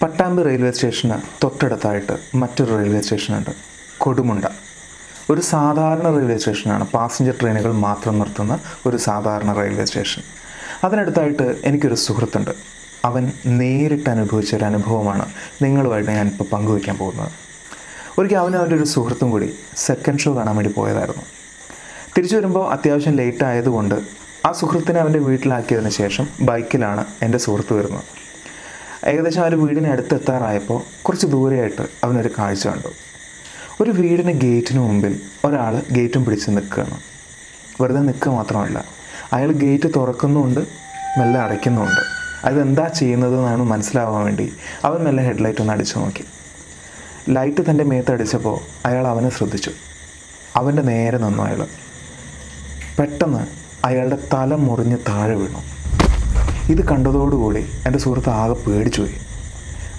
Pattambi railway സ്റ്റേഷന് തൊട്ടടുത്തായിട്ട് മറ്റൊരു railway സ്റ്റേഷനുണ്ട്, Kodumunda. ഒരു സാധാരണ റെയിൽവേ സ്റ്റേഷനാണ്, പാസഞ്ചർ ട്രെയിനുകൾ മാത്രം നിർത്തുന്ന ഒരു സാധാരണ റെയിൽവേ സ്റ്റേഷൻ. അതിനടുത്തായിട്ട് എനിക്കൊരു സുഹൃത്തുണ്ട്. അവൻ നേരിട്ട് അനുഭവിച്ചൊരു അനുഭവമാണ് നിങ്ങളുമായിട്ട് ഞാനിപ്പോൾ പങ്കുവയ്ക്കാൻ പോകുന്നത്. ഒരിക്കൽ അവനും അവൻ്റെ ഒരു സുഹൃത്തും കൂടി സെക്കൻഡ് ഷോ കാണാൻ വേണ്ടി പോയതായിരുന്നു. തിരിച്ചു വരുമ്പോൾ അത്യാവശ്യം ലേറ്റ് ആയതുകൊണ്ട് ആ സുഹൃത്തിനെ അവൻ്റെ വീട്ടിലാക്കിയതിന് ശേഷം ബൈക്കിലാണ് എൻ്റെ സുഹൃത്ത് വരുന്നത്. ഏകദേശം ആ ഒരു വീടിന് അടുത്തെത്താറായപ്പോൾ കുറച്ച് ദൂരെയായിട്ട് അവനൊരു കാഴ്ച കണ്ടു. ഒരു വീടിന് ഗേറ്റിന് മുമ്പിൽ ഒരാൾ ഗേറ്റും പിടിച്ച് നിൽക്കുകയാണ്. വെറുതെ നിൽക്കുക മാത്രമല്ല, അയാൾ ഗേറ്റ് തുറക്കുന്നുമുണ്ട്, മെല്ലെ അടയ്ക്കുന്നുമുണ്ട്. അതെന്താ ചെയ്യുന്നതെന്നാണ് മനസ്സിലാവാൻ വേണ്ടി അവൻ മെല്ലെ ഹെഡ്ലൈറ്റ് ഒന്ന് അടിച്ചു നോക്കി. ലൈറ്റ് തൻ്റെ മേത്തടിച്ചപ്പോൾ അയാൾ അവനെ ശ്രദ്ധിച്ചു. അവൻ്റെ നേരെ നിന്നു അയാൾ. പെട്ടെന്ന് അയാളുടെ തല മുറിഞ്ഞ് താഴെ വീണു. ഇത് കണ്ടതോടുകൂടി എൻ്റെ സുഹൃത്ത് ആകെ പേടിച്ചുപോയി.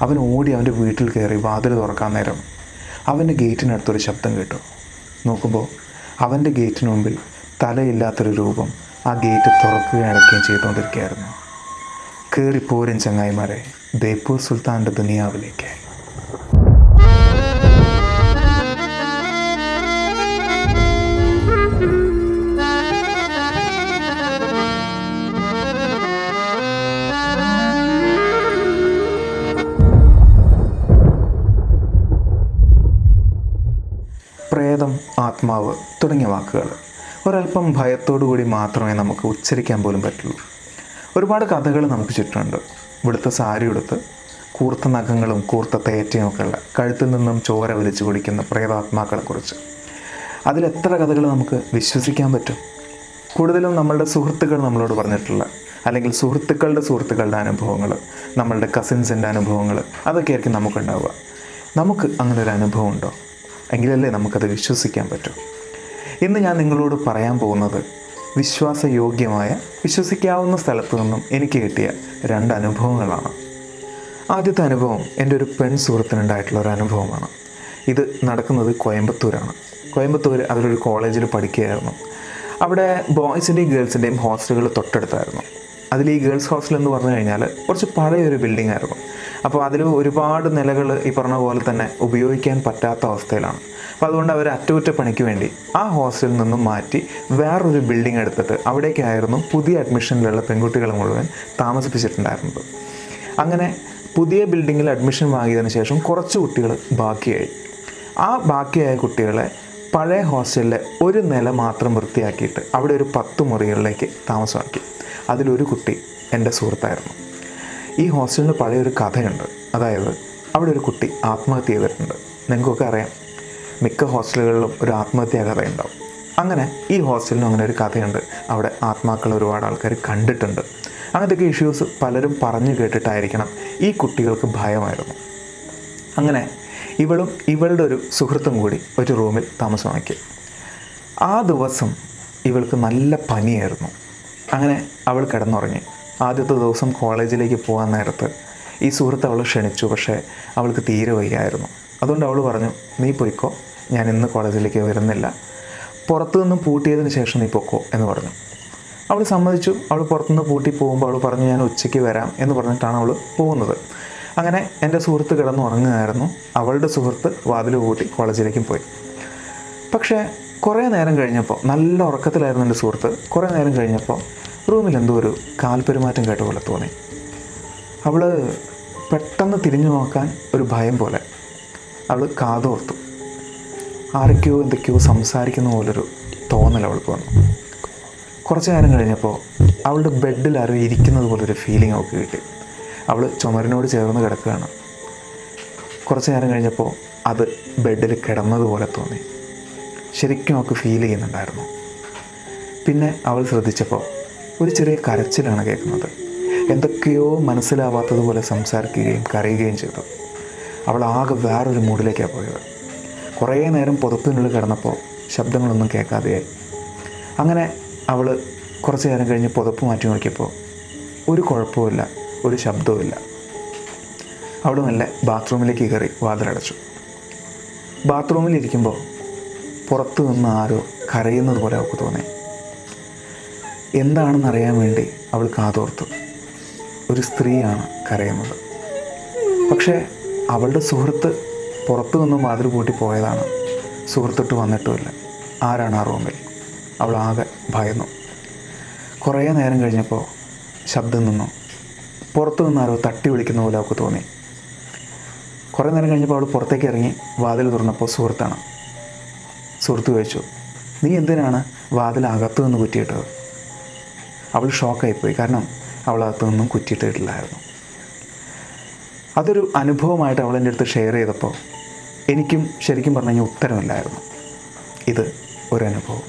അവൻ ഓടി അവൻ്റെ വീട്ടിൽ കയറി വാതിൽ തുറക്കാൻ നേരം അവൻ്റെ ഗേറ്റിനടുത്തൊരു ശബ്ദം കേട്ടു. നോക്കുമ്പോൾ അവൻ്റെ ഗേറ്റിന് മുമ്പിൽ തലയില്ലാത്തൊരു രൂപം ആ ഗേറ്റ് തുറക്കുകയും അടയ്ക്കുകയും ചെയ്തുകൊണ്ടിരിക്കുകയായിരുന്നു. കയറിപ്പോരും ചങ്ങായിമാരെ, ജയ്പൂർ സുൽത്താൻ്റെ ദുനിയാവിലേക്ക്. പ്രേതം, ആത്മാവ് തുടങ്ങിയ വാക്കുകൾ ഒരല്പം ഭയത്തോടുകൂടി മാത്രമേ നമുക്ക് ഉച്ചരിക്കാൻ പോലും പറ്റുള്ളൂ. ഒരുപാട് കഥകൾ നമുക്ക് ചുറ്റുമുണ്ട്. വെളുത്ത സാരി ഉടുത്ത് കൂർത്ത നഖങ്ങളും കൂർത്ത തേറ്റയും ഒക്കെ ഉള്ള, കഴുത്തിൽ നിന്നും ചോര വലിച്ചു കുടിക്കുന്ന പ്രേതാത്മാക്കളെക്കുറിച്ച് അതിലെത്ര കഥകൾ നമുക്ക് വിശ്വസിക്കാൻ പറ്റും? കൂടുതലും നമ്മളുടെ സുഹൃത്തുക്കൾ നമ്മളോട് പറഞ്ഞിട്ടുള്ള, അല്ലെങ്കിൽ സുഹൃത്തുക്കളുടെ സുഹൃത്തുക്കളുടെ അനുഭവങ്ങൾ, നമ്മളുടെ കസിൻസിൻ്റെ അനുഭവങ്ങൾ, അതൊക്കെയായിരിക്കും നമുക്കുണ്ടാവുക. നമുക്ക് അങ്ങനൊരു അനുഭവം ഉണ്ടോ? എങ്കിലല്ലേ നമുക്കത് വിശ്വസിക്കാൻ പറ്റും. ഇന്ന് ഞാൻ നിങ്ങളോട് പറയാൻ പോകുന്നത് വിശ്വാസയോഗ്യമായ, വിശ്വസിക്കാവുന്ന സ്ഥലത്തു നിന്നും എനിക്ക് കിട്ടിയ രണ്ട് അനുഭവങ്ങളാണ്. ആദ്യത്തെ അനുഭവം എൻ്റെ ഒരു പെൺ സുഹൃത്തിനുണ്ടായിട്ടുള്ള ഒരു അനുഭവമാണ്. ഇത് നടക്കുന്നത് കോയമ്പത്തൂരാണ്. കോയമ്പത്തൂർ അതിലൊരു കോളേജിൽ പഠിക്കുകയായിരുന്നു. അവിടെ ബോയ്സിൻ്റെയും ഗേൾസിൻ്റെയും ഹോസ്റ്റലുകൾ തൊട്ടടുത്തായിരുന്നു. അതിൽ ഈ ഗേൾസ് ഹോസ്റ്റൽ എന്ന് പറഞ്ഞു കഴിഞ്ഞാൽ കുറച്ച് പഴയൊരു ബിൽഡിംഗ് ആയിരുന്നു. അപ്പോൾ അതിൽ ഒരുപാട് നിലകൾ ഈ പറഞ്ഞ പോലെ തന്നെ ഉപയോഗിക്കാൻ പറ്റാത്ത അവസ്ഥയിലാണ്. അപ്പോൾ അതുകൊണ്ട് അവർ അറ്റകുറ്റപ്പണിക്ക് വേണ്ടി ആ ഹോസ്റ്റലിൽ നിന്നും മാറ്റി വേറൊരു ബിൽഡിംഗ് എടുത്തിട്ട് അവിടേക്കായിരുന്നു പുതിയ അഡ്മിഷനിലുള്ള പെൺകുട്ടികൾ മുഴുവൻ താമസിപ്പിച്ചിട്ടുണ്ടായിരുന്നത്. അങ്ങനെ പുതിയ ബിൽഡിങ്ങിൽ അഡ്മിഷൻ വാങ്ങിയതിന് ശേഷം കുറച്ച് കുട്ടികൾ ബാക്കിയായി. ആ ബാക്കിയായ കുട്ടികളെ പഴയ ഹോസ്റ്റലിലെ ഒരു നില മാത്രം വൃത്തിയാക്കിയിട്ട് അവിടെ ഒരു 10 മുറികളിലേക്ക് താമസമാക്കി. അതിലൊരു കുട്ടി എൻ്റെ സുഹൃത്തായിരുന്നു. ഈ ഹോസ്റ്റലിന് പഴയൊരു കഥയുണ്ട്. അതായത് അവിടെ ഒരു കുട്ടി ആത്മഹത്യ ചെയ്തിട്ടുണ്ട്. നിങ്ങൾക്കൊക്കെ അറിയാം, മിക്ക ഹോസ്റ്റലുകളിലും ഒരു ആത്മഹത്യാ കഥയുണ്ടാവും. അങ്ങനെ ഈ ഹോസ്റ്റലിനും അങ്ങനെ ഒരു കഥയുണ്ട്. അവിടെ ആത്മാക്കൾ ഒരുപാട് ആൾക്കാർ കണ്ടിട്ടുണ്ട്. അങ്ങനത്തെയൊക്കെ ഇഷ്യൂസ് പലരും പറഞ്ഞു കേട്ടിട്ടായിരിക്കണം ഈ കുട്ടികൾക്ക് ഭയമായിരുന്നു. അങ്ങനെ ഇവളും ഇവളുടെ ഒരു സുഹൃത്തും കൂടി ഒരു റൂമിൽ താമസമാക്കി. ആ ദിവസം ഇവൾക്ക് നല്ല പനിയായിരുന്നു. അങ്ങനെ അവൾ കിടന്നുറങ്ങി. ആദ്യത്തെ ദിവസം കോളേജിലേക്ക് പോകാൻ നേരത്ത് ഈ സുഹൃത്ത് അവൾ ക്ഷണിച്ചു. പക്ഷേ അവൾക്ക് തീരെ വയ്യായിരുന്നു. അതുകൊണ്ട് അവൾ പറഞ്ഞു, നീ പോയിക്കോ, ഞാൻ ഇന്ന് കോളേജിലേക്ക് വരുന്നില്ല, പുറത്തുനിന്ന് പൂട്ടിയതിന് ശേഷം നീ പൊക്കോ എന്ന് പറഞ്ഞു. അവൾ സമ്മതിച്ചു. അവൾ പുറത്തുനിന്ന് പൂട്ടി പോകുമ്പോൾ അവൾ പറഞ്ഞു, ഞാൻ ഉച്ചയ്ക്ക് വരാം എന്ന് പറഞ്ഞിട്ടാണ് അവൾ പോകുന്നത്. അങ്ങനെ എൻ്റെ സുഹൃത്ത് കിടന്ന് ഉറങ്ങുകയായിരുന്നു. അവളുടെ സുഹൃത്ത് വാതിൽ പൂട്ടി കോളേജിലേക്ക് പോയി. പക്ഷേ കുറേ നേരം കഴിഞ്ഞപ്പോൾ, നല്ല ഉറക്കത്തിലായിരുന്നു എൻ്റെ സുഹൃത്ത്, കുറേ നേരം കഴിഞ്ഞപ്പോൾ റൂമിൽ എന്തോ ഒരു കാൽപെരുമാറ്റം കേട്ട പോലെ തോന്നി. അവൾ പെട്ടെന്ന് തിരിഞ്ഞു നോക്കാൻ ഒരു ഭയം പോലെ. അവൾ കാതോർത്തു. ആരൊക്കെയോ എന്തൊക്കെയോ സംസാരിക്കുന്ന പോലൊരു തോന്നൽ അവൾക്ക് വന്നു. കുറച്ച് നേരം കഴിഞ്ഞപ്പോൾ അവളുടെ ബെഡിൽ ആരോ ഇരിക്കുന്നത് പോലൊരു ഫീലിംഗ് അവൾക്ക് കിട്ടി. അവൾ ചുമരിനോട് ചേർന്ന് കിടക്കുകയാണ്. കുറച്ച് നേരം കഴിഞ്ഞപ്പോൾ അത് ബെഡിൽ കിടന്നതുപോലെ തോന്നി. ശരിക്കും അവൾക്ക് ഫീൽ ചെയ്യുന്നുണ്ടായിരുന്നു. പിന്നെ അവൾ ശ്രദ്ധിച്ചപ്പോൾ ഒരു ചെറിയ കരച്ചിലാണ് കേൾക്കുന്നത്. എന്തൊക്കെയോ മനസ്സിലാവാത്തതുപോലെ സംസാരിക്കുകയും കരയുകയും ചെയ്തു. അവൾ ആകെ വേറൊരു മൂഡിലേക്കാണ് പോയത്. കുറേ നേരം പുതപ്പിനുള്ളിൽ കിടന്നപ്പോൾ ശബ്ദങ്ങളൊന്നും കേൾക്കാതെയായി. അങ്ങനെ അവൾ കുറച്ച് നേരം കഴിഞ്ഞ് പുതപ്പ് മാറ്റി നോക്കിയപ്പോൾ ഒരു കുഴപ്പമില്ല, ഒരു ശബ്ദവുമില്ല. അവൾ മെല്ലെ ബാത്റൂമിലേക്ക് കയറി വാതിലടച്ചു. ബാത്റൂമിലിരിക്കുമ്പോൾ പുറത്തു നിന്ന് ആരോ കരയുന്നത് പോലെ അവൾക്ക് തോന്നി. എന്താണെന്നറിയാൻ വേണ്ടി അവൾ കാതോർത്തു. ഒരു സ്ത്രീയാണ് കരയുന്നത്. പക്ഷേ അവളുടെ സുഹൃത്ത് പുറത്തു നിന്നും വാതിൽ കൂട്ടി പോയതാണ്. സുഹൃത്തിട്ട് വന്നിട്ടുമില്ല. ആരാണ് ആ റൂമിൽ? അവൾ ആകെ ഭയന്നു. കുറേ നേരം കഴിഞ്ഞപ്പോൾ ശബ്ദം നിന്നു. പുറത്തു നിന്നാരോ തട്ടി വിളിക്കുന്ന പോലെ അവൾക്ക് തോന്നി. കുറേ നേരം കഴിഞ്ഞപ്പോൾ അവൾ പുറത്തേക്ക് ഇറങ്ങി വാതിൽ തുറന്നപ്പോൾ സുഹൃത്താണ്. സുഹൃത്ത് ചോദിച്ചു, നീ എന്തിനാണ് വാതിലകത്തു നിന്ന് കുറ്റിയിട്ടത്? അവൾ ഷോക്കായിപ്പോയി. കാരണം അവൾ അകത്തു നിന്നും കുറ്റിയിട്ടിട്ടില്ലായിരുന്നു. അതൊരു അനുഭവമായിട്ട് അവൾ എൻ്റെ അടുത്ത് ഷെയർ ചെയ്തപ്പോൾ എനിക്കും ശരിക്കും പറഞ്ഞു കഴിഞ്ഞാൽ ഉത്തരമില്ലായിരുന്നു. ഇത് ഒരനുഭവം.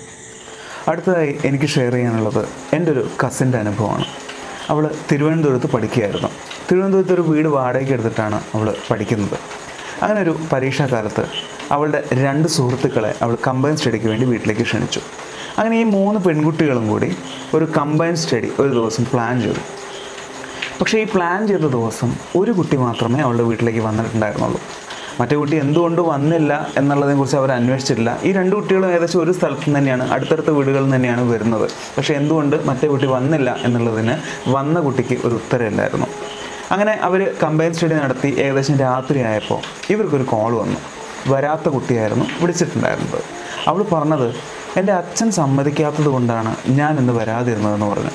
അടുത്തതായി എനിക്ക് ഷെയർ ചെയ്യാനുള്ളത് എൻ്റെ ഒരു കസിൻ്റെ അനുഭവമാണ്. അവൾ തിരുവനന്തപുരത്ത് പഠിക്കുകയായിരുന്നു. തിരുവനന്തപുരത്ത് ഒരു വീട് വാടകയ്ക്ക് എടുത്തിട്ടാണ് അവൾ പഠിക്കുന്നത്. അങ്ങനെ ഒരു പരീക്ഷാകാലത്ത് അവളുടെ 2 സുഹൃത്തുക്കളെ അവൾ കമ്പൈൻ സ്റ്റഡിക്ക് വേണ്ടി വീട്ടിലേക്ക് ക്ഷണിച്ചു. അങ്ങനെ ഈ 3 പെൺകുട്ടികളും കൂടി ഒരു കമ്പൈൻ സ്റ്റഡി ഒരു ദിവസം പ്ലാൻ ചെയ്തു. പക്ഷേ ഈ പ്ലാൻ ചെയ്ത ദിവസം ഒരു കുട്ടി മാത്രമേ അവളുടെ വീട്ടിലേക്ക് വന്നിട്ടുണ്ടായിരുന്നുള്ളൂ. മറ്റേ കുട്ടി എന്തുകൊണ്ട് വന്നില്ല എന്നുള്ളതിനെക്കുറിച്ച് അവർ അന്വേഷിച്ചിട്ടില്ല. ഈ 2 കുട്ടികളും ഏകദേശം ഒരു സ്ഥലത്ത് തന്നെയാണ്, അടുത്തടുത്ത വീടുകളിൽ തന്നെയാണ് വരുന്നത്. പക്ഷേ എന്തുകൊണ്ട് മറ്റേ കുട്ടി വന്നില്ല എന്നുള്ളതിന് വന്ന കുട്ടിക്ക് ഒരു ഉത്തരമില്ലായിരുന്നു. അങ്ങനെ അവർ കമ്പൈൻ സ്റ്റഡി നടത്തി. ഏകദേശം രാത്രിയായപ്പോൾ ഇവർക്കൊരു കോൾ വന്നു. വരാത്ത കുട്ടിയായിരുന്നു വിളിച്ചിട്ടുണ്ടായിരുന്നത്. അവൾ പറഞ്ഞത്, എൻ്റെ അച്ഛൻ സമ്മതിക്കാത്തത് കൊണ്ടാണ് ഞാനിന്ന് വരാതിരുന്നതെന്ന് പറഞ്ഞു.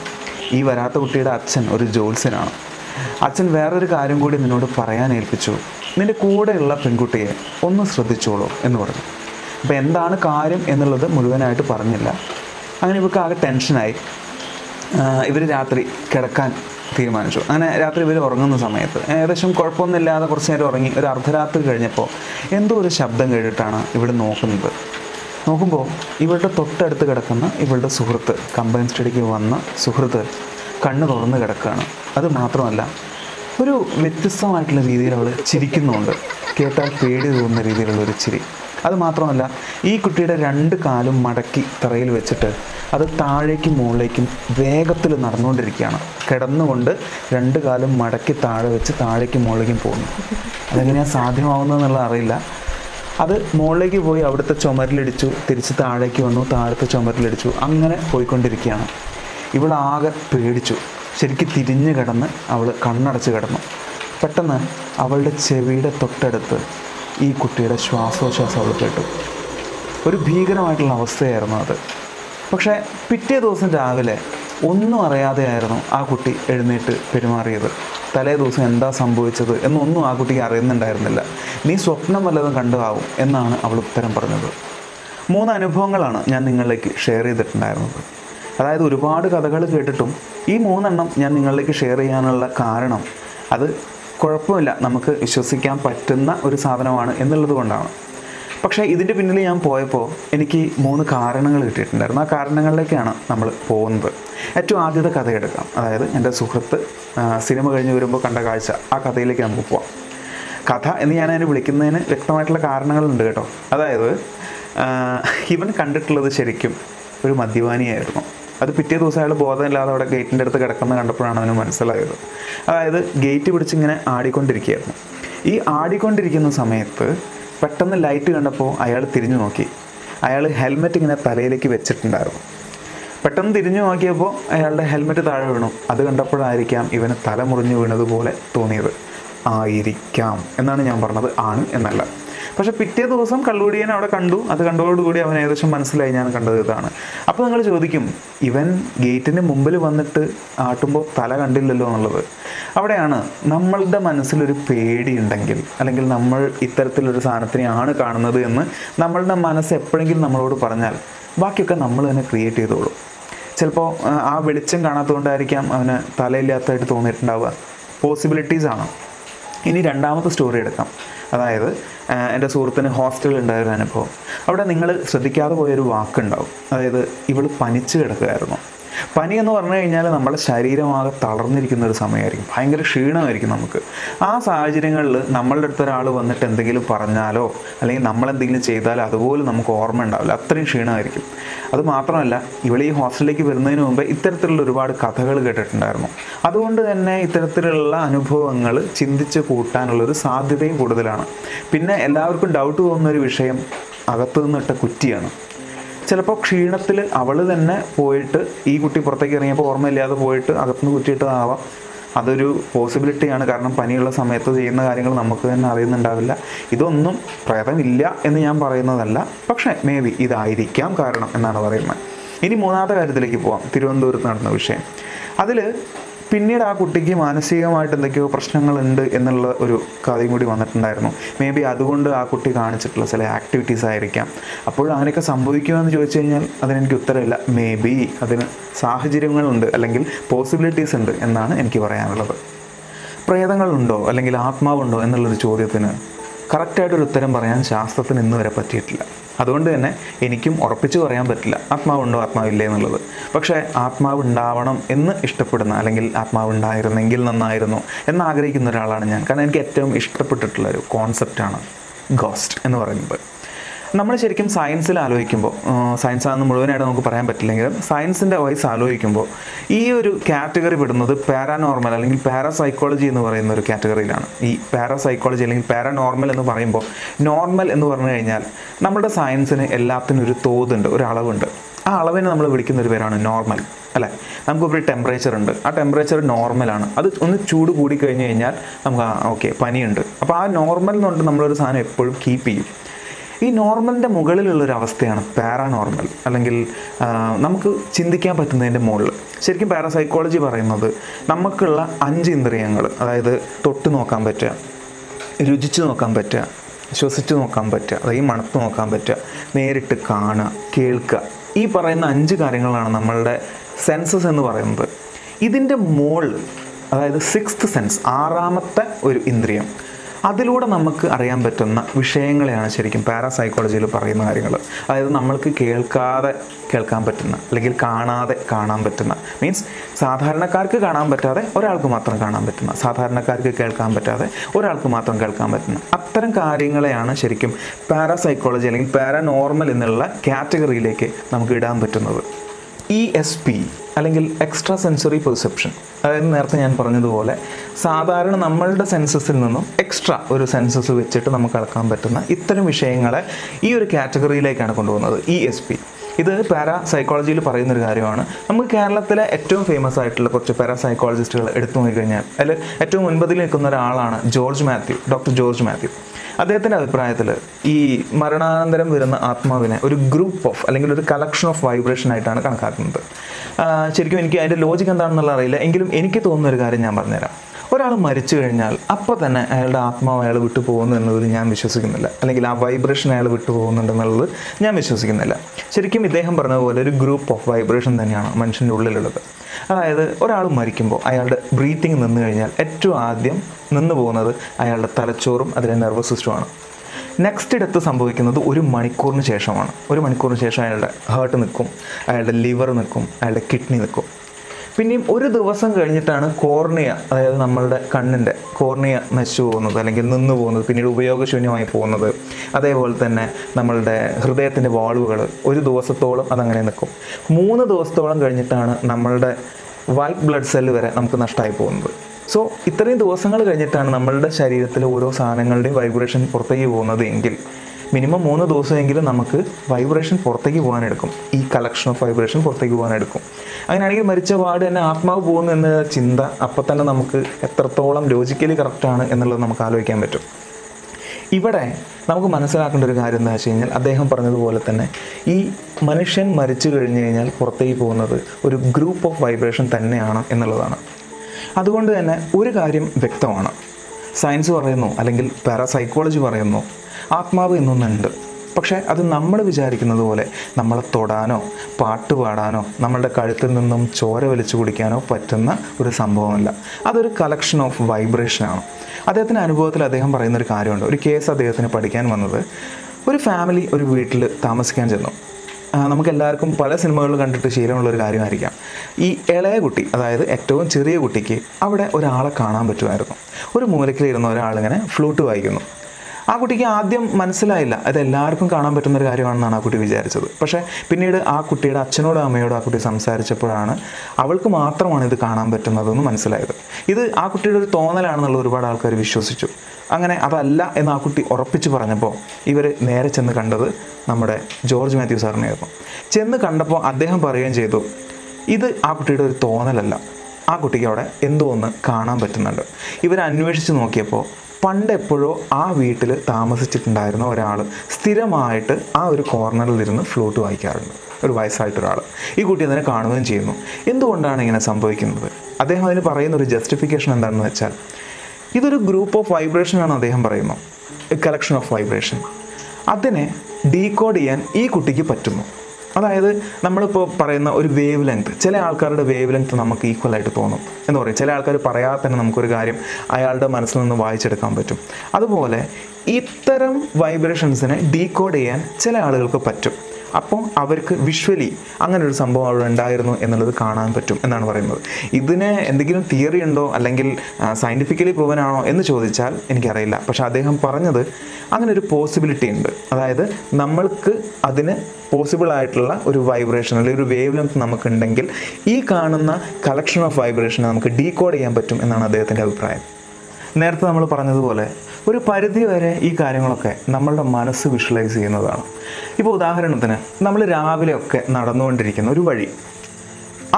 ഈ വരാത്ത കുട്ടിയുടെ അച്ഛൻ ഒരു ജോത്സ്യനാണ്. അച്ഛൻ വേറൊരു കാര്യം കൂടി നിന്നോട് പറയാൻ ഏൽപ്പിച്ചു, നിൻ്റെ കൂടെയുള്ള പെൺകുട്ടിയെ ഒന്ന് ശ്രദ്ധിച്ചോളൂ എന്ന് പറഞ്ഞു. അപ്പോൾ എന്താണ് കാര്യം എന്നുള്ളത് മുഴുവനായിട്ട് പറഞ്ഞില്ല. അങ്ങനെ ഇവർക്ക് ആകെ ടെൻഷനായി. ഇവർ രാത്രി കിടക്കാൻ തീരുമാനിച്ചു. അങ്ങനെ രാത്രി ഇവർ ഉറങ്ങുന്ന സമയത്ത് ഏകദേശം കുഴപ്പമൊന്നുമില്ലാതെ കുറച്ച് നേരം ഉറങ്ങി. ഒരു അർദ്ധരാത്രി കഴിഞ്ഞപ്പോൾ എന്തോ ഒരു ശബ്ദം കേട്ടിട്ടാണ് ഇവിടെ നോക്കുന്നത്. നോക്കുമ്പോൾ ഇവളുടെ തൊട്ടടുത്ത് കിടക്കുന്ന ഇവളുടെ സുഹൃത്ത്, കമ്പൈൻ സ്റ്റഡിക്ക് വന്ന സുഹൃത്ത്, കണ്ണ് തുറന്ന് കിടക്കുകയാണ്. അത് മാത്രമല്ല, ഒരു വ്യത്യസ്തമായിട്ടുള്ള രീതിയിൽ അവൾ ചിരിക്കുന്നുണ്ട്. കേട്ടാൽ പേടി തോന്നുന്ന രീതിയിലുള്ള ഒരു ചിരി. അത് മാത്രമല്ല, ഈ കുട്ടിയുടെ 2 കാലും മടക്കി തറയിൽ വെച്ചിട്ട് അത് താഴേക്കും മുകളിലേക്കും വേഗത്തിൽ നടന്നുകൊണ്ടിരിക്കുകയാണ്. കിടന്നുകൊണ്ട് 2 കാലും മടക്കി താഴെ വെച്ച് താഴേക്കും മുകളിലേക്കും പോകുന്നു. അതെങ്ങനെയാണ് സാധ്യമാവുന്നതെന്നുള്ളത് അറിയില്ല. അത് മുകളിലേക്ക് പോയി അവിടുത്തെ ചുമരിലിടിച്ചു, തിരിച്ച് താഴേക്ക് വന്നു, താഴത്തെ ചുമരിലിടിച്ചു, അങ്ങനെ പോയിക്കൊണ്ടിരിക്കുകയാണ്. ഇവിടെ ആകെ പേടിച്ചു. ശരിക്കും തിരിഞ്ഞ് കിടന്ന് അവൾ കണ്ണടച്ച് കിടന്നു. പെട്ടെന്ന് അവളുടെ ചെവിയുടെ തൊട്ടടുത്ത് ഈ കുട്ടിയുടെ ശ്വാസോച്ഛ്വാസം അവൾ കേട്ടു. ഒരു ഭീകരമായിട്ടുള്ള അവസ്ഥയായിരുന്നു അത്. പക്ഷേ പിറ്റേ ദിവസം രാവിലെ ഒന്നും അറിയാതെയായിരുന്നു ആ കുട്ടി എഴുന്നേറ്റ് പെരുമാറിയത്. തലേ ദിവസം എന്താ സംഭവിച്ചത് എന്നൊന്നും ആ കുട്ടിക്ക് അറിയുന്നുണ്ടായിരുന്നില്ല. നീ സ്വപ്നം വല്ലതും കണ്ടതാവും എന്നാണ് അവൾ ഉത്തരം പറഞ്ഞത്. 3 അനുഭവങ്ങളാണ് ഞാൻ നിങ്ങളിലേക്ക് ഷെയർ ചെയ്തിട്ടുണ്ടായിരുന്നത്. അതായത് ഒരുപാട് കഥകൾ കേട്ടിട്ടും ഈ 3 ഞാൻ നിങ്ങളിലേക്ക് ഷെയർ ചെയ്യാനുള്ള കാരണം അത് കുഴപ്പമില്ല, നമുക്ക് വിശ്വസിക്കാൻ പറ്റുന്ന ഒരു സാധനമാണ് എന്നുള്ളത് കൊണ്ടാണ്. പക്ഷേ ഇതിൻ്റെ പിന്നിൽ ഞാൻ പോയപ്പോൾ എനിക്ക് 3 കാരണങ്ങൾ കിട്ടിയിട്ടുണ്ടായിരുന്നു. ആ കാരണങ്ങളിലേക്കാണ് നമ്മൾ പോകുന്നത്. ഏറ്റവും ആദ്യത്തെ കഥ എടുക്കാം. അതായത് എൻ്റെ സുഹൃത്ത് സിനിമ കഴിഞ്ഞ് വരുമ്പോൾ കണ്ട കാഴ്ച, ആ കഥയിലേക്ക് നമുക്ക് പോവാം. കഥ എന്ന് ഞാൻ അതിന് വിളിക്കുന്നതിന് വ്യക്തമായിട്ടുള്ള കാരണങ്ങളുണ്ട് കേട്ടോ. അതായത് ഇവൻ കണ്ടിട്ടുള്ളത് ശരിക്കും ഒരു മദ്യപാനിയായിരുന്നു. അത് പിറ്റേ ദിവസം അയാൾ ബോധമില്ലാതെ അവിടെ ഗേറ്റിൻ്റെ അടുത്ത് കിടക്കുന്നത് കണ്ടപ്പോഴാണ് അവന് മനസ്സിലായത്. അതായത് ഗേറ്റ് പിടിച്ചിങ്ങനെ ആടിക്കൊണ്ടിരിക്കുകയായിരുന്നു. ഈ ആടിക്കൊണ്ടിരിക്കുന്ന സമയത്ത് പെട്ടെന്ന് ലൈറ്റ് കണ്ടപ്പോൾ അയാൾ തിരിഞ്ഞു നോക്കി. അയാൾ ഹെൽമെറ്റ് ഇങ്ങനെ തലയിലേക്ക് വെച്ചിട്ടുണ്ടായിരുന്നു. പെട്ടെന്ന് തിരിഞ്ഞു നോക്കിയപ്പോൾ അയാളുടെ ഹെൽമെറ്റ് താഴെ വീണു. അത് കണ്ടപ്പോഴായിരിക്കാം ഇവന് തല മുറിഞ്ഞു വീണതുപോലെ തോന്നിയത്. ആയിരിക്കാം എന്നാണ് ഞാൻ പറഞ്ഞത്, ആണ് എന്നല്ല. പക്ഷേ പിറ്റേ ദിവസം കള്ളുകുടിയൻ അവിടെ കണ്ടു. അത് കണ്ടതോടുകൂടി അവൻ ഏകദേശം മനസ്സിലായി ഞാൻ കണ്ടത് ഇതാണ്. അപ്പോൾ നിങ്ങൾ ചോദിക്കും, ഇവൻ ഗേറ്റിന് മുമ്പിൽ വന്നിട്ട് ആട്ടുമ്പോൾ തല കണ്ടില്ലല്ലോ എന്നുള്ളത്. അവിടെയാണ് നമ്മളുടെ മനസ്സിലൊരു പേടിയുണ്ടെങ്കിൽ, അല്ലെങ്കിൽ നമ്മൾ ഇത്തരത്തിലൊരു സാധനത്തിനെയാണ് കാണുന്നത് എന്ന് നമ്മളുടെ മനസ്സ് എപ്പോഴെങ്കിലും നമ്മളോട് പറഞ്ഞാൽ ബാക്കിയൊക്കെ നമ്മൾ തന്നെ ക്രിയേറ്റ് ചെയ്തോളൂ. ചിലപ്പോൾ ആ വെളിച്ചം കാണാത്തതുകൊണ്ടായിരിക്കാം അവന് തലയില്ലാത്തതായിട്ട് തോന്നിയിട്ടുണ്ടാവുക. പോസിബിലിറ്റീസാണ്. ഇനി രണ്ടാമത്തെ സ്റ്റോറി എടുക്കാം. അതായത് എൻ്റെ സുഹൃത്തിന് ഹോസ്റ്റലിൽ ഉണ്ടായൊരു അനുഭവം. അവിടെ നിങ്ങൾ ശ്രദ്ധിക്കാതെ പോയൊരു വാക്കുണ്ടാവും. അതായത് ഇവൾ പനിച്ച് കിടക്കുകയായിരുന്നു. പനി എന്ന് പറഞ്ഞു കഴിഞ്ഞാൽ നമ്മുടെ ശരീരമാകെ തളർന്നിരിക്കുന്ന ഒരു സമയമായിരിക്കും. ഭയങ്കര ക്ഷീണമായിരിക്കും നമുക്ക്. ആ സാഹചര്യങ്ങളിൽ നമ്മളുടെ അടുത്ത് ഒരാൾ വന്നിട്ട് എന്തെങ്കിലും പറഞ്ഞാലോ അല്ലെങ്കിൽ നമ്മളെന്തെങ്കിലും ചെയ്താലോ അതുപോലെ നമുക്ക് ഓർമ്മ ഉണ്ടാവില്ല. അത്രയും ക്ഷീണമായിരിക്കും. അത് മാത്രമല്ല, ഇവൾ ഈ ഹോസ്റ്റലിലേക്ക് വരുന്നതിന് മുമ്പ് ഇത്തരത്തിലുള്ള ഒരുപാട് കഥകൾ കേട്ടിട്ടുണ്ടായിരുന്നു. അതുകൊണ്ട് തന്നെ ഇത്തരത്തിലുള്ള അനുഭവങ്ങൾ ചിന്തിച്ച് കൂട്ടാനുള്ളൊരു സാധ്യതയും കൂടുതലാണ്. പിന്നെ എല്ലാവർക്കും ഡൗട്ട് തോന്നുന്നൊരു വിഷയം അകത്തു നിന്നിട്ട കുറ്റിയാണ്. ചിലപ്പോൾ ക്ഷീണത്തിൽ അവൾ തന്നെ പോയിട്ട് ഈ കുട്ടി പുറത്തേക്ക് ഇറങ്ങിയപ്പോൾ ഓർമ്മയില്ലാതെ പോയിട്ട് അകത്തുനിന്ന് കുറ്റിയിട്ടതാവാം. അതൊരു പോസിബിലിറ്റിയാണ്. കാരണം പനിയുള്ള സമയത്ത് ചെയ്യുന്ന കാര്യങ്ങൾ നമുക്ക് തന്നെ അറിയുന്നുണ്ടാവില്ല. ഇതൊന്നും പ്രേതമില്ല എന്ന് ഞാൻ പറയുന്നതല്ല, പക്ഷേ മേ ബി ഇതായിരിക്കാം കാരണം എന്നാണ് പറയുന്നത്. ഇനി മൂന്നാമത്തെ കാര്യത്തിലേക്ക് പോവാം. തിരുവനന്തപുരത്ത് നടന്ന വിഷയം. അതിൽ പിന്നീട് ആ കുട്ടിക്ക് മാനസികമായിട്ട് എന്തൊക്കെയോ പ്രശ്നങ്ങളുണ്ട് എന്നുള്ള ഒരു കാര്യം കൂടി വന്നിട്ടുണ്ടായിരുന്നു. മേ ബി അതുകൊണ്ട് ആ കുട്ടി കാണിച്ചിട്ടുള്ള ചില ആക്ടിവിറ്റീസ് ആയിരിക്കാം. അപ്പോഴും അങ്ങനെയൊക്കെ സംഭവിക്കുമെന്ന് ചോദിച്ചു കഴിഞ്ഞാൽ അതിനെനിക്ക് ഉത്തരമില്ല. മേ ബി അതിന് സാഹചര്യങ്ങളുണ്ട് അല്ലെങ്കിൽ പോസിബിലിറ്റീസ് ഉണ്ട് എന്നാണ് എനിക്ക് പറയാനുള്ളത്. പ്രേതങ്ങളുണ്ടോ അല്ലെങ്കിൽ ആത്മാവുണ്ടോ എന്നുള്ളൊരു ചോദ്യത്തിന് കറക്റ്റായിട്ടൊരു ഉത്തരം പറയാൻ ശാസ്ത്രത്തിന് ഇന്ന് വരെ പറ്റിയിട്ടില്ല. അതുകൊണ്ട് തന്നെ എനിക്കും ഉറപ്പിച്ച് പറയാൻ പറ്റില്ല ആത്മാവുണ്ടോ ആത്മാവില്ലേ എന്നുള്ളത്. പക്ഷേ ആത്മാവുണ്ടാവണം എന്ന് ഇഷ്ടപ്പെടുന്ന അല്ലെങ്കിൽ ആത്മാവുണ്ടായിരുന്നെങ്കിൽ നന്നായിരുന്നു എന്നാഗ്രഹിക്കുന്ന ഒരാളാണ് ഞാൻ. കാരണം എനിക്ക് ഏറ്റവും ഇഷ്ടപ്പെട്ടിട്ടുള്ളൊരു കോൺസെപ്റ്റാണ് ഗോസ്റ്റ് എന്ന് പറയുന്നത്. നമ്മൾ ശരിക്കും സയൻസിൽ ആലോചിക്കുമ്പോൾ, സയൻസാണെന്ന് മുഴുവനായിട്ട് നമുക്ക് പറയാൻ പറ്റില്ലെങ്കിലും സയൻസിൻ്റെ വൈസ് ആലോചിക്കുമ്പോൾ ഈ ഒരു കാറ്റഗറി പെടുന്നത് പാരാനോർമൽ അല്ലെങ്കിൽ പാരാസൈക്കോളജി എന്ന് പറയുന്ന ഒരു കാറ്റഗറിയിലാണ്. ഈ പാരാസൈക്കോളജി അല്ലെങ്കിൽ പാരാനോർമൽ എന്ന് പറയുമ്പോൾ നോർമൽ എന്ന് പറഞ്ഞു കഴിഞ്ഞാൽ നമ്മുടെ സയൻസിന് എല്ലാത്തിനും ഒരു തോതുണ്ട്, ഒരു അളവുണ്ട്. ആ അളവിനെ നമ്മൾ വിളിക്കുന്നൊരു പേരാണ് നോർമൽ, അല്ലേ? നമുക്കൊരു ടെമ്പറേച്ചർ ഉണ്ട്, ആ ടെമ്പറേച്ചർ നോർമലാണ്. അത് ഒന്ന് ചൂട് കൂടിക്കഴിഞ്ഞ് കഴിഞ്ഞാൽ നമുക്ക് ഓക്കെ പനിയുണ്ട്. അപ്പോൾ ആ നോർമൽ എന്നുകൊണ്ട് നമ്മളൊരു സാധനം എപ്പോഴും കീപ്പ് ചെയ്യും. ഈ നോർമലിൻ്റെ മുകളിലുള്ളൊരവസ്ഥയാണ് പാരാനോർമൽ അല്ലെങ്കിൽ നമുക്ക് ചിന്തിക്കാൻ പറ്റുന്നതിൻ്റെ മുകളിൽ. ശരിക്കും പാരാസൈക്കോളജി പറയുന്നത് നമുക്കുള്ള 5 ഇന്ദ്രിയങ്ങൾ, അതായത് തൊട്ട് നോക്കാൻ പറ്റുക, രുചിച്ച് നോക്കാൻ പറ്റുക, ശ്വസിച്ച് നോക്കാൻ പറ്റുക, അതായത് മണത്ത് നോക്കാൻ പറ്റുക, നേരിട്ട് കാണുക, കേൾക്കുക, ഈ പറയുന്ന 5 കാര്യങ്ങളാണ് നമ്മളുടെ സെൻസസ് എന്ന് പറയുന്നത്. ഇതിൻ്റെ മുകളിൽ, അതായത് 6th സെൻസ്, 6ാമത്തെ ഒരു ഇന്ദ്രിയം, അതിലൂടെ നമുക്ക് അറിയാൻ പറ്റുന്ന വിഷയങ്ങളെയാണ് ശരിക്കും പാരാസൈക്കോളജിയിൽ പറയുന്ന കാര്യങ്ങൾ. അതായത് നമ്മൾക്ക് കേൾക്കാതെ കേൾക്കാൻ പറ്റുന്ന അല്ലെങ്കിൽ കാണാതെ കാണാൻ പറ്റുന്ന, മീൻസ് സാധാരണക്കാർക്ക് കാണാൻ പറ്റാതെ ഒരാൾക്ക് മാത്രം കാണാൻ പറ്റുന്ന, സാധാരണക്കാർക്ക് കേൾക്കാൻ പറ്റാതെ ഒരാൾക്ക് മാത്രം കേൾക്കാൻ പറ്റുന്ന അത്തരം കാര്യങ്ങളെയാണ് ശരിക്കും പാരാസൈക്കോളജി അല്ലെങ്കിൽ പാരാനോർമൽ എന്നുള്ള കാറ്റഗറിയിലേക്ക് നമുക്ക് ഇടാൻ പറ്റുന്നത്. ESP അല്ലെങ്കിൽ എക്സ്ട്രാ സെൻസറി പെർസെപ്ഷൻ, അതായത് നേരത്തെ ഞാൻ പറഞ്ഞതുപോലെ സാധാരണ നമ്മളുടെ സെൻസസിൽ നിന്നും എക്സ്ട്രാ ഒരു സെൻസസ് വെച്ചിട്ട് നമുക്ക് അളക്കാൻ പറ്റുന്ന ഇത്തരം വിഷയങ്ങളെ ഈ ഒരു കാറ്റഗറിയിലേക്കാണ് കൊണ്ടുപോകുന്നത്, ESP. ഇത് പാരാസൈക്കോളജിയിൽ പറയുന്നൊരു കാര്യമാണ്. നമുക്ക് കേരളത്തിലെ ഏറ്റവും ഫേമസ് ആയിട്ടുള്ള കുറച്ച് പാരാസൈക്കോളജിസ്റ്റുകൾ എടുത്തു നോക്കിക്കഴിഞ്ഞാൽ അതിൽ ഏറ്റവും മുൻപതിൽ നിൽക്കുന്ന ഒരാളാണ് George Mathew, doctor George Mathew. അദ്ദേഹത്തിൻ്റെ അഭിപ്രായത്തിൽ ഈ മരണാനന്തരം വരുന്ന ആത്മാവിനെ ഒരു ഗ്രൂപ്പ് ഓഫ് അല്ലെങ്കിൽ ഒരു കളക്ഷൻ ഓഫ് വൈബ്രേഷനായിട്ടാണ് കണക്കാക്കുന്നത്. ശരിക്കും എനിക്ക് അതിൻ്റെ ലോജിക് എന്താണെന്നുള്ള അറിയില്ല, എങ്കിലും എനിക്ക് തോന്നുന്നൊരു കാര്യം ഞാൻ പറഞ്ഞുതരാം. ഒരാൾ മരിച്ചു കഴിഞ്ഞാൽ അപ്പോൾ തന്നെ അയാളുടെ ആത്മാവ് അയാൾ വിട്ടു പോകുന്നു എന്നുള്ളത് ഞാൻ വിശ്വസിക്കുന്നില്ല, അല്ലെങ്കിൽ ആ വൈബ്രേഷൻ അയാൾ വിട്ടു പോകുന്നുണ്ടെന്നുള്ളത് ഞാൻ വിശ്വസിക്കുന്നില്ല. ശരിക്കും ഇദ്ദേഹം പറഞ്ഞതുപോലെ ഒരു ഗ്രൂപ്പ് ഓഫ് വൈബ്രേഷൻ തന്നെയാണ് മനുഷ്യൻ്റെ ഉള്ളിലുള്ളത്. അതായത് ഒരാൾ മരിക്കുമ്പോൾ അയാളുടെ ബ്രീത്തിങ് നിന്ന് കഴിഞ്ഞാൽ ഏറ്റവും ആദ്യം നിന്ന് പോകുന്നത് അയാളുടെ തലച്ചോറും അതിലെ നെർവസ് സിസ്റ്റമാണ്. നെക്സ്റ്റ് ഡെത്ത് സംഭവിക്കുന്നത് 1 മണിക്കൂറിന് ശേഷമാണ്. 1 മണിക്കൂറിന് ശേഷം അയാളുടെ ഹാർട്ട് നിൽക്കും, അയാളുടെ ലിവർ നിൽക്കും, അയാളുടെ കിഡ്നി നിൽക്കും. പിന്നെയും 1 ദിവസം കഴിഞ്ഞിട്ടാണ് കോർണിയ, അതായത് നമ്മളുടെ കണ്ണിൻ്റെ കോർണിയ നശിച്ചു പോകുന്നത് അല്ലെങ്കിൽ നിന്ന് പോകുന്നത്, പിന്നീട് ഉപയോഗശൂന്യമായി പോകുന്നത്. അതേപോലെ തന്നെ നമ്മളുടെ ഹൃദയത്തിൻ്റെ വാൾവുകൾ 1 ദിവസത്തോളം അതങ്ങനെ നിൽക്കും. 3 ദിവസത്തോളം കഴിഞ്ഞിട്ടാണ് നമ്മളുടെ വൈറ്റ് ബ്ലഡ് സെല്ല് വരെ നമുക്ക് നഷ്ടമായി പോകുന്നത്. സോ ഇത്രയും ദിവസങ്ങൾ കഴിഞ്ഞിട്ടാണ് നമ്മളുടെ ശരീരത്തിലെ ഓരോ സാധനങ്ങളുടെയും വൈബ്രേഷൻ പുറത്തേക്ക് പോകുന്നത് എങ്കിൽ മിനിമം 3 ദിവസമെങ്കിലും നമുക്ക് വൈബ്രേഷൻ പുറത്തേക്ക് പോകാനെടുക്കും, ഈ കളക്ഷൻ ഓഫ് വൈബ്രേഷൻ പുറത്തേക്ക് പോകാനെടുക്കും. അങ്ങനെയാണെങ്കിൽ മരിച്ച പാട് തന്നെ ആത്മാവ് പോകുന്നു എന്ന ചിന്ത അപ്പം തന്നെ നമുക്ക് എത്രത്തോളം ലോജിക്കലി കറക്റ്റാണ് എന്നുള്ളത് നമുക്ക് ആലോചിക്കാൻ പറ്റും. ഇവിടെ നമുക്ക് മനസ്സിലാക്കേണ്ട ഒരു കാര്യം എന്താ വെച്ച് കഴിഞ്ഞാൽ അദ്ദേഹം പറഞ്ഞതുപോലെ തന്നെ ഈ മനുഷ്യൻ മരിച്ചു കഴിഞ്ഞു കഴിഞ്ഞാൽ പുറത്തേക്ക് പോകുന്നത് ഒരു ഗ്രൂപ്പ് ഓഫ് വൈബ്രേഷൻ തന്നെയാണ് എന്നുള്ളതാണ്. അതുകൊണ്ട് തന്നെ ഒരു കാര്യം വ്യക്തമാണ്, സയൻസ് പറയുന്നു അല്ലെങ്കിൽ പാരാസൈക്കോളജി പറയുന്നു ആത്മാവ് എന്നൊന്നുണ്ട്, പക്ഷേ അത് നമ്മൾ വിചാരിക്കുന്നത് പോലെ നമ്മളെ തൊടാനോ പാട്ട് പാടാനോ നമ്മളുടെ കഴുത്തിൽ നിന്നും ചോര വലിച്ചു കുടിക്കാനോ പറ്റുന്ന ഒരു സംഭവമല്ല. അതൊരു കളക്ഷൻ ഓഫ് വൈബ്രേഷനാണ്. അദ്ദേഹത്തിൻ്റെ അനുഭവത്തിൽ അദ്ദേഹം പറയുന്നൊരു കാര്യമുണ്ട്. ഒരു കേസ് അദ്ദേഹത്തിന് പഠിക്കാൻ വന്നത്, ഒരു ഫാമിലി ഒരു വീട്ടിൽ താമസിക്കാൻ ചെന്നു. നമുക്കെല്ലാവർക്കും പല സിനിമകളിൽ കണ്ടിട്ട് ശീലമുള്ളൊരു കാര്യമായിരിക്കാം, ഈ ഇളയ കുട്ടി, അതായത് ഏറ്റവും ചെറിയ കുട്ടിക്ക് അവിടെ ഒരാളെ കാണാൻ പറ്റുമായിരുന്നു. ഒരു മൂലക്കിലിരുന്ന ഒരാളിങ്ങനെ ഫ്ലൂട്ട് വായിക്കുന്നു. ആ കുട്ടിക്ക് ആദ്യം മനസ്സിലായില്ല, അത് എല്ലാവർക്കും കാണാൻ പറ്റുന്നൊരു കാര്യമാണെന്നാണ് ആ കുട്ടി വിചാരിച്ചത്. പക്ഷേ പിന്നീട് ആ കുട്ടിയുടെ അച്ഛനോടും അമ്മയോടും ആ കുട്ടി സംസാരിച്ചപ്പോഴാണ് അവൾക്ക് മാത്രമാണ് ഇത് കാണാൻ പറ്റുന്നതെന്ന് മനസ്സിലായത്. ഇത് ആ കുട്ടിയുടെ ഒരു തോന്നലാണെന്നുള്ള ഒരുപാട് ആൾക്കാർ വിശ്വസിച്ചു. അങ്ങനെ അതല്ല എന്ന് ആ കുട്ടി ഉറപ്പിച്ച് പറഞ്ഞപ്പോൾ ഇവർ നേരെ ചെന്ന് കണ്ടത് നമ്മുടെ ജോർജ് മാത്യു സാറിനെയായിരുന്നു. ചെന്ന് കണ്ടപ്പോൾ അദ്ദേഹം പറയുകയും ചെയ്തു, ഇത് ആ കുട്ടിയുടെ ഒരു തോന്നലല്ല, ആ കുട്ടിക്ക് അവിടെ എന്തോ ഒന്ന് കാണാൻ പറ്റുന്നുണ്ട്. ഇവരന്വേഷിച്ച് നോക്കിയപ്പോൾ പണ്ടെപ്പോഴോ ആ വീട്ടിൽ താമസിച്ചിട്ടുണ്ടായിരുന്ന ഒരാൾ സ്ഥിരമായിട്ട് ആ ഒരു കോർണറിലിരുന്ന് ഫ്ലൂട്ട് വായിക്കാറുണ്ട്, ഒരു വയസ്സായിട്ടൊരാൾ. ഈ കുട്ടി അതിനെ കാണുകയും ചെയ്യുന്നു. എന്തുകൊണ്ടാണ് ഇങ്ങനെ സംഭവിക്കുന്നത്? അദ്ദേഹം അതിന് പറയുന്ന ഒരു ജസ്റ്റിഫിക്കേഷൻ എന്താണെന്ന് വെച്ചാൽ, ഇതൊരു ഗ്രൂപ്പ് ഓഫ് വൈബ്രേഷനാണ് അദ്ദേഹം പറയുന്നു, കളക്ഷൻ ഓഫ് വൈബ്രേഷൻ. അതിനെ ഡീകോഡ് ചെയ്യാൻ ഈ കുട്ടിക്ക് പറ്റുന്നു. അതായത് നമ്മളിപ്പോൾ പറയുന്ന ഒരു വേവ് ലെങ്ത്, ചില ആൾക്കാരുടെ വേവ് ലെങ്ത് നമുക്ക് ഈക്വലായിട്ട് തോന്നും എന്ന് പറയും. ചില ആൾക്കാർ പറയാതെ തന്നെ നമുക്കൊരു കാര്യം അയാളുടെ മനസ്സിൽ നിന്ന് വായിച്ചെടുക്കാൻ പറ്റും. അതുപോലെ ഇത്തരം വൈബ്രേഷൻസിനെ ഡീകോഡ് ചെയ്യാൻ ചില ആളുകൾക്ക് പറ്റും. അപ്പോൾ അവർക്ക് വിഷ്വലി അങ്ങനെ ഒരു സംഭവം അവിടെ ഉണ്ടായിരുന്നു എന്നുള്ളത് കാണാൻ പറ്റും എന്നാണ് പറയുന്നത്. ഇതിന് എന്തെങ്കിലും തിയറി ഉണ്ടോ അല്ലെങ്കിൽ സയൻറ്റിഫിക്കലി പ്രൂവനാണോ എന്ന് ചോദിച്ചാൽ എനിക്കറിയില്ല. പക്ഷേ അദ്ദേഹം പറഞ്ഞത് അങ്ങനെ ഒരു പോസിബിലിറ്റി ഉണ്ട്. അതായത് നമ്മൾക്ക് അതിന് പോസിബിളായിട്ടുള്ള ഒരു വൈബ്രേഷൻ അല്ലെങ്കിൽ ഒരു വേവ് ലെങ്ത് നമുക്കുണ്ടെങ്കിൽ ഈ കാണുന്ന കളക്ഷൻ ഓഫ് വൈബ്രേഷനെ നമുക്ക് ഡീകോഡ് ചെയ്യാൻ പറ്റും എന്നാണ് അദ്ദേഹത്തിൻ്റെ അഭിപ്രായം. നേരത്തെ നമ്മൾ പറഞ്ഞതുപോലെ ഒരു പരിധി വരെ ഈ കാര്യങ്ങളൊക്കെ നമ്മളുടെ മനസ്സ് വിഷ്വലൈസ് ചെയ്യുന്നതാണ്. ഇപ്പോൾ ഉദാഹരണത്തിന് നമ്മൾ രാവിലെയൊക്കെ നടന്നുകൊണ്ടിരിക്കുന്ന ഒരു വഴി,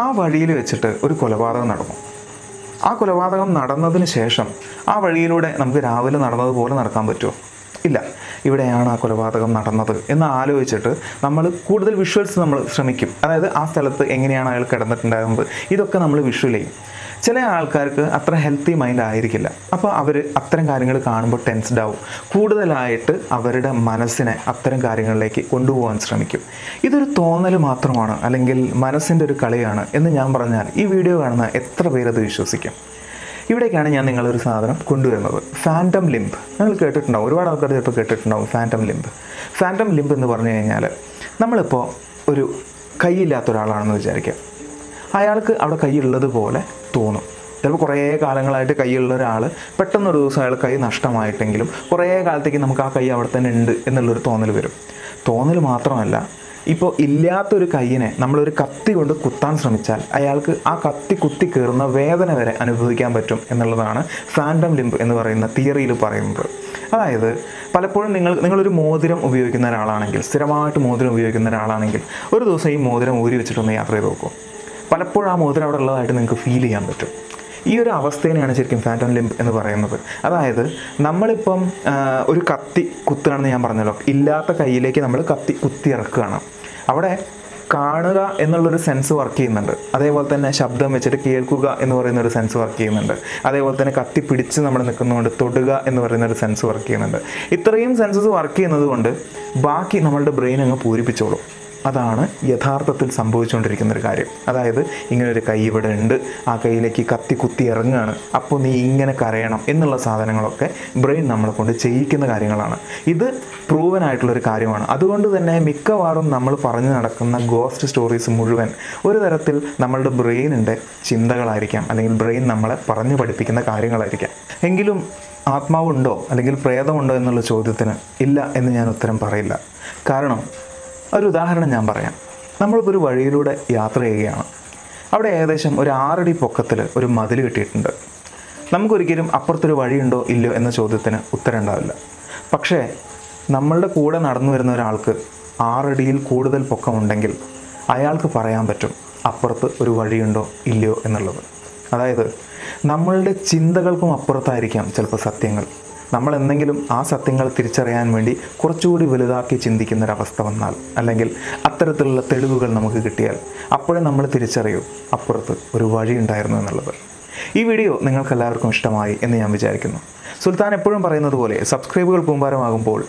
ആ വഴിയിൽ വെച്ചിട്ട് ഒരു കൊലപാതകം നടന്നു. ആ കൊലപാതകം നടന്നതിന് ശേഷം ആ വഴിയിലൂടെ നമുക്ക് രാവിലെ നടന്നതുപോലെ നടക്കാൻ പറ്റുമോ? ഇല്ല. ഇവിടെയാണ് ആ കൊലപാതകം നടന്നത് എന്ന് ആലോചിച്ചിട്ട് നമ്മൾ കൂടുതൽ വിഷ്വൽസ് നമ്മൾ ശ്രമിക്കും. അതായത് ആ സ്ഥലത്ത് എങ്ങനെയാണ് അയാൾ കിടന്നിട്ടുണ്ടായിരുന്നത്, ഇതൊക്കെ നമ്മൾ വിഷ്വൽ ചെയ്യും. ചില ആൾക്കാർക്ക് അത്ര ഹെൽത്തി മൈൻഡ് ആയിരിക്കില്ല. അപ്പോൾ അവർ അത്തരം കാര്യങ്ങൾ കാണുമ്പോൾ ടെൻസ്ഡ് ആവും. കൂടുതലായിട്ട് അവരുടെ മനസ്സിനെ അത്തരം കാര്യങ്ങളിലേക്ക് കൊണ്ടുപോകാൻ ശ്രമിക്കും. ഇതൊരു തോന്നൽ മാത്രമാണ് അല്ലെങ്കിൽ മനസ്സിൻ്റെ ഒരു കളിയാണ് എന്ന് ഞാൻ പറഞ്ഞാൽ ഈ വീഡിയോ കാണുന്ന എത്ര പേരത് വിശ്വസിക്കും? ഇവിടേക്കാണ് ഞാൻ നിങ്ങളൊരു സാധനം കൊണ്ടുവരുന്നത്, ഫാൻറ്റം ലിംബ്. നിങ്ങൾ കേട്ടിട്ടുണ്ടാവും, ഒരുപാട് ആൾക്കാർ ചിലപ്പോൾ കേട്ടിട്ടുണ്ടാവും ഫാൻറ്റം ലിംബ്. ഫാൻറ്റം ലിംബ് എന്ന് പറഞ്ഞു കഴിഞ്ഞാൽ, നമ്മളിപ്പോൾ ഒരു കൈയില്ലാത്ത ഒരാളാണെന്ന് വിചാരിക്കുക. അയാൾക്ക് അവിടെ കൈയുള്ളതുപോലെ തോന്നും. ചിലപ്പോൾ കുറേ കാലങ്ങളായിട്ട് കൈയുള്ള ഒരാൾ പെട്ടെന്നൊരു ദിവസം അയാൾ കൈ നഷ്ടമായിട്ടെങ്കിലും കുറേ കാലത്തേക്ക് നമുക്ക് ആ കൈ അവിടെ തന്നെ ഉണ്ട് എന്നുള്ളൊരു തോന്നൽ വരും. തോന്നൽ മാത്രമല്ല, ഇപ്പോൾ ഇല്ലാത്തൊരു കൈയിനെ നമ്മളൊരു കത്തി കൊണ്ട് കുത്താൻ ശ്രമിച്ചാൽ അയാൾക്ക് ആ കത്തി കുത്തി കയറുന്ന വേദന വരെ അനുഭവിക്കാൻ പറ്റും എന്നുള്ളതാണ് ഫാൻറ്റം ലിംബ് എന്ന് പറയുന്ന തിയറിയിൽ പറയുന്നത്. അതായത് പലപ്പോഴും നിങ്ങളൊരു മോതിരം ഉപയോഗിക്കുന്ന ഒരാളാണെങ്കിൽ, സ്ഥിരമായിട്ട് മോതിരം ഉപയോഗിക്കുന്ന ഒരാളാണെങ്കിൽ, ഒരു ദിവസം ഈ മോതിരം ഊരി വെച്ചിട്ടൊന്ന് യാത്ര ചെയ്ത് നോക്കും. പലപ്പോഴും ആ മോതിരം അവിടെ ഉള്ളതായിട്ട് നിങ്ങൾക്ക് ഫീൽ ചെയ്യാൻ പറ്റും. ഈ ഒരു അവസ്ഥയിലാണ് ശരിക്കും ഫാൻറ്റം ലിംബ് എന്ന് പറയുന്നത്. അതായത് നമ്മളിപ്പം ഒരു കത്തി കുത്തുകയാണെന്ന് ഞാൻ പറഞ്ഞല്ലോ, ഇല്ലാത്ത കയ്യിലേക്ക് നമ്മൾ കത്തി കുത്തി ഇറക്കുകയാണ്. അവിടെ കാണുക എന്നുള്ളൊരു സെൻസ് വർക്ക് ചെയ്യുന്നുണ്ട്, അതേപോലെ തന്നെ ശബ്ദം വെച്ചിട്ട് കേൾക്കുക എന്ന് പറയുന്നൊരു സെൻസ് വർക്ക് ചെയ്യുന്നുണ്ട്, അതേപോലെ തന്നെ കത്തി പിടിച്ച് നമ്മൾ നിൽക്കുന്നതുകൊണ്ട് തൊടുക എന്ന് പറയുന്നൊരു സെൻസ് വർക്ക് ചെയ്യുന്നുണ്ട്. ഇത്രയും സെൻസസ് വർക്ക് ചെയ്യുന്നത് കൊണ്ട് ബാക്കി നമ്മളുടെ ബ്രെയിൻ അങ്ങ് പൂരിപ്പിച്ചോളൂ. അതാണ് യഥാർത്ഥത്തിൽ സംഭവിച്ചുകൊണ്ടിരിക്കുന്നൊരു കാര്യം. അതായത് ഇങ്ങനൊരു കൈ ഇവിടെ ഉണ്ട്, ആ കൈയിലേക്ക് കത്തി കുത്തി ഇറങ്ങുകയാണ്, അപ്പോൾ നീ ഇങ്ങനെ കരയണം എന്നുള്ള സാധനങ്ങളൊക്കെ ബ്രെയിൻ നമ്മളെ കൊണ്ട് ചെയ്യിക്കുന്ന കാര്യങ്ങളാണ്. ഇത് പ്രൂവൻ ആയിട്ടുള്ളൊരു കാര്യമാണ്. അതുകൊണ്ട് തന്നെ മിക്കവാറും നമ്മൾ പറഞ്ഞു നടക്കുന്ന ഗോസ്റ്റ് സ്റ്റോറീസ് മുഴുവൻ ഒരു തരത്തിൽ നമ്മളുടെ ബ്രെയിനിൻ്റെ ചിന്തകളായിരിക്കാം, അല്ലെങ്കിൽ ബ്രെയിൻ നമ്മളെ പറഞ്ഞു പഠിപ്പിക്കുന്ന കാര്യങ്ങളായിരിക്കാം. എങ്കിലും ആത്മാവുണ്ടോ അല്ലെങ്കിൽ പ്രേതമുണ്ടോ എന്നുള്ള ചോദ്യത്തിന് ഇല്ല എന്ന് ഞാൻ ഉത്തരം പറയില്ല. കാരണം ഒരു ഉദാഹരണം ഞാൻ പറയാം. നമ്മളിപ്പോൾ ഒരു വഴിയിലൂടെ യാത്ര ചെയ്യുകയാണ്. അവിടെ ഏകദേശം ഒരു 6 അടി പൊക്കത്തിൽ ഒരു മതിൽ കെട്ടിയിട്ടുണ്ട്. നമുക്കൊരിക്കലും അപ്പുറത്തൊരു വഴിയുണ്ടോ ഇല്ലയോ എന്ന ചോദ്യത്തിന് ഉത്തരം ഉണ്ടാവില്ല. പക്ഷേ നമ്മളുടെ കൂടെ നടന്നു വരുന്ന ഒരാൾക്ക് 6 അടിയിൽ കൂടുതൽ പൊക്കമുണ്ടെങ്കിൽ അയാൾക്ക് പറയാൻ പറ്റും അപ്പുറത്ത് ഒരു വഴിയുണ്ടോ ഇല്ലയോ എന്നുള്ളത്. അതായത് നമ്മളുടെ ചിന്തകൾക്കും അപ്പുറത്തായിരിക്കാം ചിലപ്പോൾ സത്യങ്ങൾ. നമ്മളെന്തെങ്കിലും ആ സത്യങ്ങൾ തിരിച്ചറിയാൻ വേണ്ടി കുറച്ചുകൂടി വലുതാക്കി ചിന്തിക്കുന്നൊരവസ്ഥ വന്നാൽ, അല്ലെങ്കിൽ അത്തരത്തിലുള്ള തെളിവുകൾ നമുക്ക് കിട്ടിയാൽ, അപ്പോഴേ നമ്മൾ തിരിച്ചറിയൂ അപ്പുറത്ത് ഒരു വഴിയുണ്ടായിരുന്നു എന്നുള്ളത്. ഈ വീഡിയോ നിങ്ങൾക്കെല്ലാവർക്കും ഇഷ്ടമായി എന്ന് ഞാൻ വിചാരിക്കുന്നു. സുൽത്താൻ എപ്പോഴും പറയുന്നത് പോലെ, സബ്സ്ക്രൈബുകൾ കൂമ്പാരമാകുമ്പോൾ